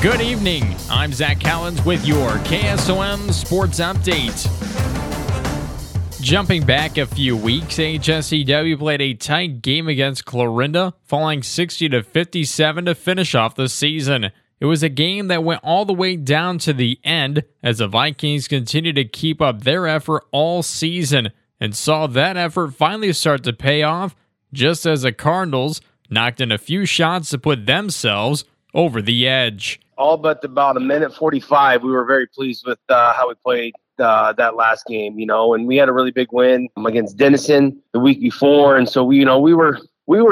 Good evening. I'm Zach Collins with your KSOM Sports Update. Jumping back a few weeks, HSCW played a tight game against Clarinda, falling 60-57 to finish off the season. It was a game that went all the way down to the end as the Vikings continued to keep up their effort all season and saw that effort finally start to pay off just as the Cardinals knocked in a few shots to put themselves over the edge. All but about a minute 45, we were very pleased with how we played that last game, and we had a really big win against Denison the week before, and so we were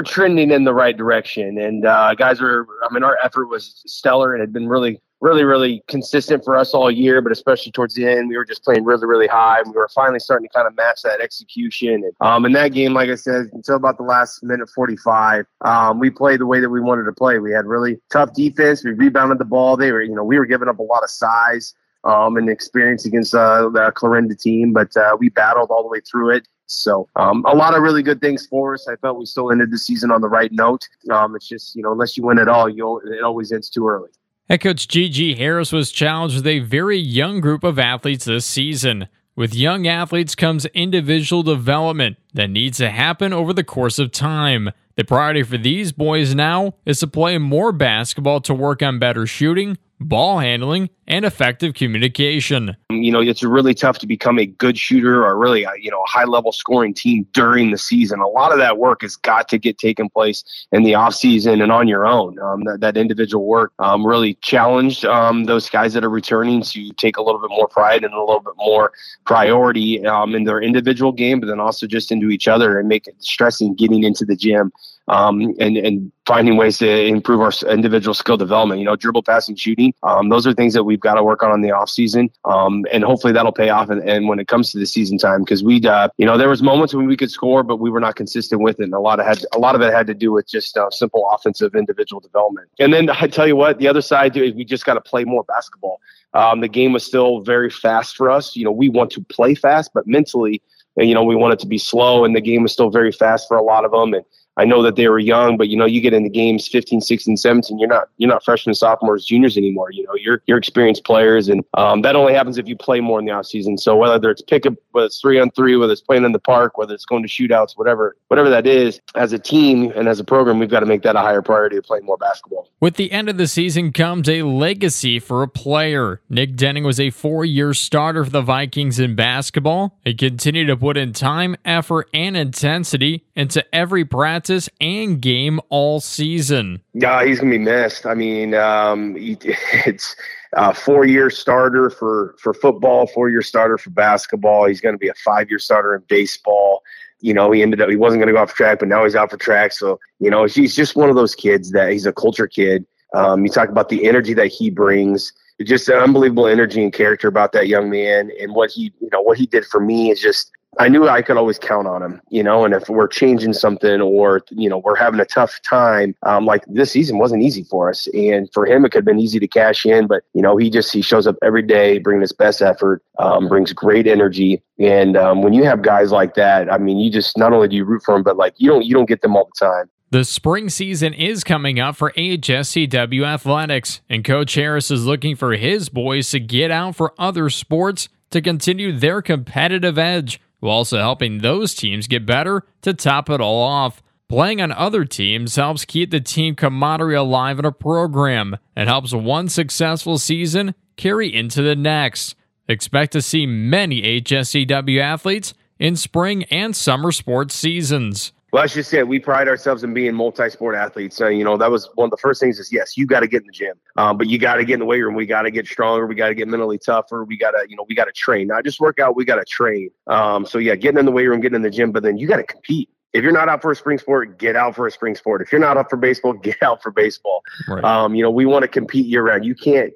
trending in the right direction, and guys were. I mean, our effort was stellar and had been really, really, really consistent for us all year, but especially towards the end, we were just playing really, really high, and we were finally starting to kind of match that execution. And in that game, like I said, until about the last minute 45, we played the way that we wanted to play. We had really tough defense. We rebounded the ball. They were, we were giving up a lot of size and experience against the Clarinda team, but we battled all the way through it. So a lot of really good things for us. I felt we still ended the season on the right note. It's just, unless you win it all, it always ends too early. Head coach GG Harris was challenged with a very young group of athletes this season. With young athletes comes individual development that needs to happen over the course of time. The priority for these boys now is to play more basketball to work on better shooting, ball handling, and effective communication. It's really tough to become a good shooter or really a high-level scoring team during the season. A lot of that work has got to get taken place in the offseason and on your own. That individual work really challenged those guys that are returning to take a little bit more pride and a little bit more priority in their individual game, but then also just into each other and make it stressing getting into the gym. And finding ways to improve our individual skill development, dribble, passing, shooting. Those are things that we've got to work on the off season. And hopefully that'll pay off. And when it comes to the season time, because there was moments when we could score, but we were not consistent with it. And a lot of it had to do with just simple offensive individual development. And then I tell you what, the other side, we just got to play more basketball. The game was still very fast for us. We want to play fast, but mentally, we want it to be slow, and the game was still very fast for a lot of them. And I know that they were young, but you get into games 15, 16, 17, you're not freshmen, sophomores, juniors anymore. You're experienced players, and that only happens if you play more in the off season. So whether it's pickup, whether it's 3-on-3, whether it's playing in the park, whether it's going to shootouts, whatever that is, as a team and as a program, we've got to make that a higher priority of playing more basketball. With the end of the season comes a legacy for a player. Nick Denning was a 4-year starter for the Vikings in basketball. He continued to put in time, effort, and intensity into every practice and game all season. Yeah, he's gonna be missed. I mean, it's a 4-year starter for football, 4-year starter for basketball. He's gonna be a 5-year starter in baseball. He wasn't gonna go off track, but now he's out for track. So he's just one of those kids that he's a culture kid. You talk about the energy that he brings. It's just an unbelievable energy and character about that young man, and what he did for me is just. I knew I could always count on him, and if we're changing something or, we're having a tough time, like this season wasn't easy for us. And for him, it could have been easy to cash in, but, he shows up every day, brings his best effort, brings great energy. And when you have guys like that, I mean, you just, not only do you root for them, but like you don't get them all the time. The spring season is coming up for AHSCW athletics, and Coach Harris is looking for his boys to get out for other sports to continue their competitive edge, while also helping those teams get better to top it all off. Playing on other teams helps keep the team camaraderie alive in a program and helps one successful season carry into the next. Expect to see many HSCW athletes in spring and summer sports seasons. Well, that's just it. We pride ourselves in being multi-sport athletes. So, that was one of the first things is, yes, you got to get in the gym, but you got to get in the weight room. We got to get stronger. We got to get mentally tougher. We got to train. Not just work out. We got to train. So, yeah, getting in the weight room, getting in the gym, but then you got to compete. If you're not out for a spring sport, get out for a spring sport. If you're not out for baseball, get out for baseball. Right. We want to compete year-round. You can't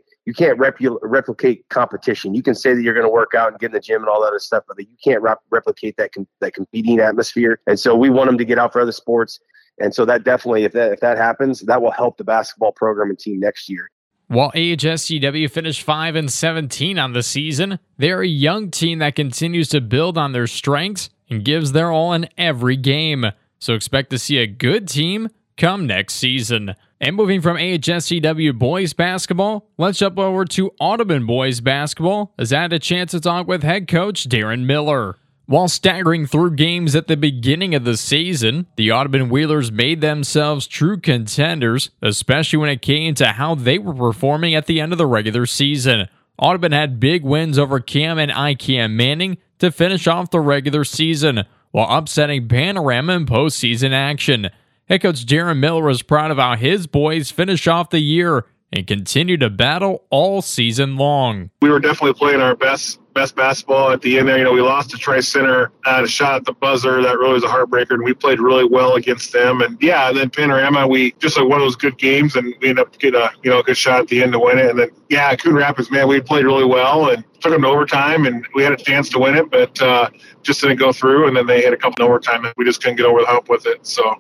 replicate competition. You can say that you're going to work out and get in the gym and all that other stuff, but you can't replicate that competing atmosphere. And so we want them to get out for other sports. And so that definitely, if that happens, that will help the basketball program and team next year. While AHSCW finished 5-17 on the season, they're a young team that continues to build on their strengths and gives their all in every game. So expect to see a good team come next season. And moving from AHSCW boys basketball, let's jump over to Audubon boys basketball, as I had a chance to talk with head coach Darren Miller. While staggering through games at the beginning of the season, the Audubon Wheelers made themselves true contenders, especially when it came to how they were performing at the end of the regular season. Audubon had big wins over Cam and IKM Manning to finish off the regular season, while upsetting Panorama in postseason action. Head coach Darren Miller was proud of how his boys finished off the year and continue to battle all season long. We were definitely playing our best basketball at the end there. You know, we lost to Tri Center, had a shot at the buzzer. That really was a heartbreaker, and we played really well against them. And yeah, and then Panorama, we just like one of those good games, and we ended up getting a good shot at the end to win it. And then yeah, Coon Rapids, man, we played really well and took them to overtime, and we had a chance to win it, but just didn't go through. And then they had a couple in overtime, and we just couldn't get over the hump with it. So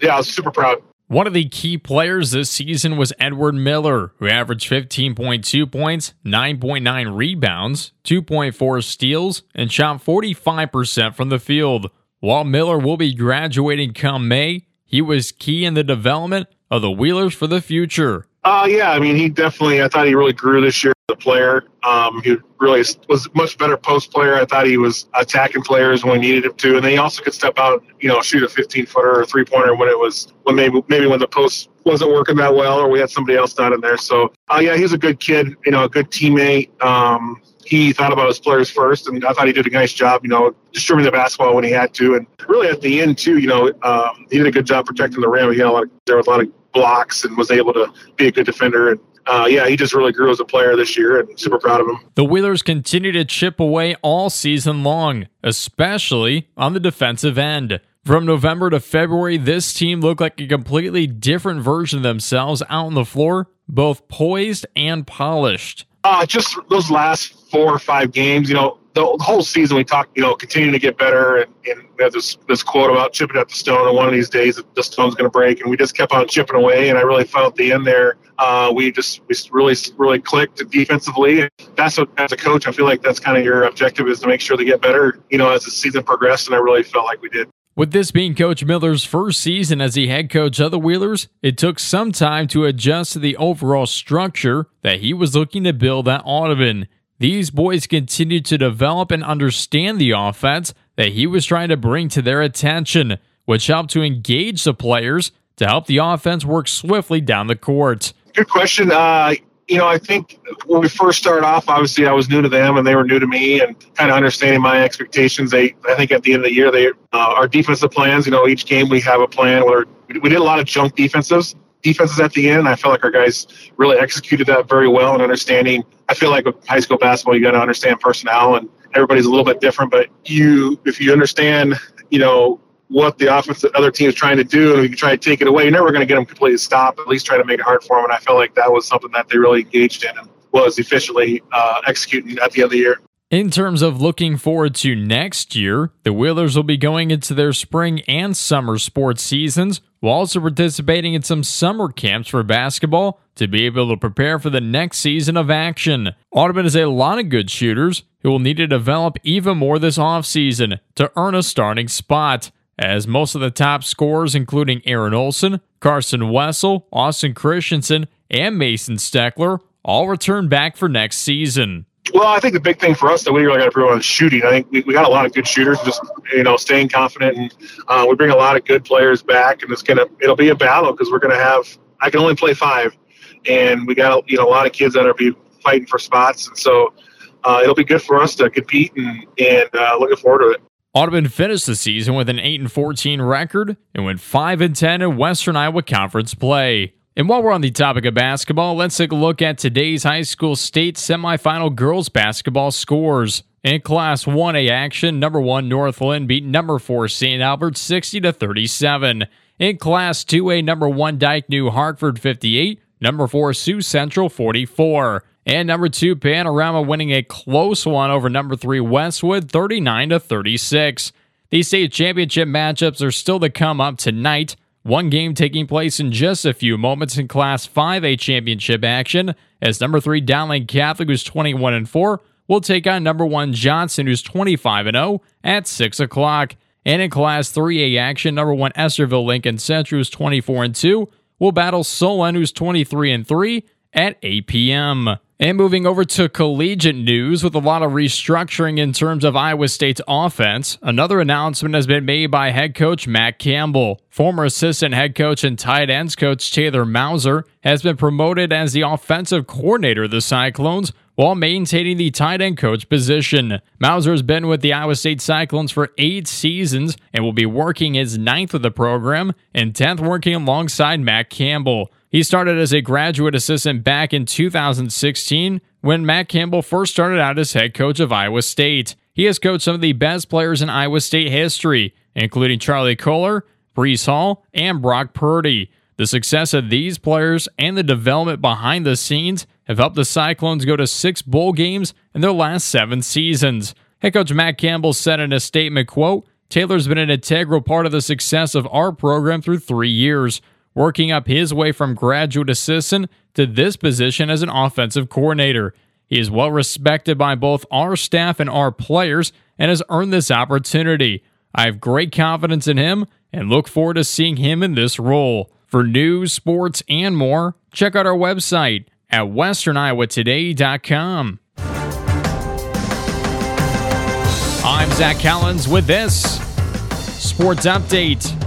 yeah, I was super proud. One of the key players this season was Edward Miller, who averaged 15.2 points, 9.9 rebounds, 2.4 steals, and shot 45% from the field. While Miller will be graduating come May, he was key in the development of the Wheelers for the future. Yeah, I mean, he definitely, I thought he really grew this year as a player. He really was a much better post player. I thought he was attacking players when he needed him to, and then he also could step out, you know, shoot a 15-footer or a three-pointer when the post wasn't working that well, or we had somebody else not in there. So, yeah, he's a good kid, you know, a good teammate. He thought about his players first, and I thought he did a nice job, you know, distributing the basketball when he had to, and really at the end too, you know, he did a good job protecting the rim. He had a lot of blocks and was able to be a good defender, and yeah, he just really grew as a player this year, and super proud of him. The Wheelers continue to chip away all season long, especially on the defensive end. From November to February, this team looked like a completely different version of themselves out on the floor, both poised and polished. Just those last 4 or 5 games, you know, the whole season we talked, you know, continuing to get better, and we had this quote about chipping at the stone, and one of these days the stone's going to break, and we just kept on chipping away, and I really felt at the end there we really clicked defensively, and that's what, as a coach, I feel like that's kind of your objective, is to make sure they get better, you know, as the season progressed, and I really felt like we did. With this being Coach Miller's first season as the head coach of the Wheelers, it took some time to adjust to the overall structure that he was looking to build at Audubon. These boys continued to develop and understand the offense that he was trying to bring to their attention, which helped to engage the players to help the offense work swiftly down the court. Good question. You know, I think when we first started off, obviously I was new to them and they were new to me, and kind of understanding my expectations. I think at the end of the year, our defensive plans, you know, each game we have a plan where we did a lot of junk defenses at the end, and I felt like our guys really executed that very well, and understanding, I feel like with high school basketball you got to understand personnel, and everybody's a little bit different, but if you understand, you know, what the offense that other team is trying to do, and you can try to take it away, you're never going to get them completely stopped, at least try to make it hard for them, and I felt like that was something that they really engaged in and was efficiently executing at the end of the year. In terms of looking forward to next year, the Wheelers will be going into their spring and summer sports seasons, while also participating in some summer camps for basketball to be able to prepare for the next season of action. Audubon is a lot of good shooters who will need to develop even more this offseason to earn a starting spot, as most of the top scorers, including Aaron Olson, Carson Wessel, Austin Christensen, and Mason Steckler, all return back for next season. Well, I think the big thing for us that we really got to improve on is shooting. I think we got a lot of good shooters, just, you know, staying confident, and we bring a lot of good players back, and it'll be a battle, because we're gonna have, I can only play 5, and we got, you know, a lot of kids that are be fighting for spots, and so it'll be good for us to compete, and looking forward to it. Audubon finished the season with an 8-14 record and went 5-10 in Western Iowa Conference play. And while we're on the topic of basketball, let's take a look at today's high school state semifinal girls basketball scores. In Class 1A action, number 1 North Lynn beat number 4 St. Albert 60-37. In Class 2A, number 1 Dyke New Hartford 58, number 4 Sioux Central 44. And number 2 Panorama winning a close one over number 3 Westwood 39-36. The state championship matchups are still to come up tonight. One game taking place in just a few moments in Class 5A championship action, as number 3 Dowling Catholic, who's 21-4, will take on number 1 Johnson, who's 25-0, at 6 o'clock. And in Class 3A action, number 1 Esterville Lincoln Central, who's 24-2, will battle Solon, who's 23-3, at 8 p.m. And moving over to collegiate news, with a lot of restructuring in terms of Iowa State's offense, another announcement has been made by head coach Matt Campbell. Former assistant head coach and tight ends coach Taylor Mauser has been promoted as the offensive coordinator of the Cyclones while maintaining the tight end coach position. Mauser has been with the Iowa State Cyclones for 8 seasons and will be working his 9th with the program and 10th working alongside Matt Campbell. He started as a graduate assistant back in 2016 when Matt Campbell first started out as head coach of Iowa State. He has coached some of the best players in Iowa State history, including Charlie Kohler, Brees Hall, and Brock Purdy. The success of these players and the development behind the scenes have helped the Cyclones go to 6 bowl games in their last 7 seasons. Head coach Matt Campbell said in a statement, quote, "Taylor's been an integral part of the success of our program through 3 years, working up his way from graduate assistant to this position as an offensive coordinator. He is well respected by both our staff and our players and has earned this opportunity. I have great confidence in him and look forward to seeing him in this role." For news, sports, and more, check out our website at westerniowatoday.com. I'm Zach Collins with this Sports Update.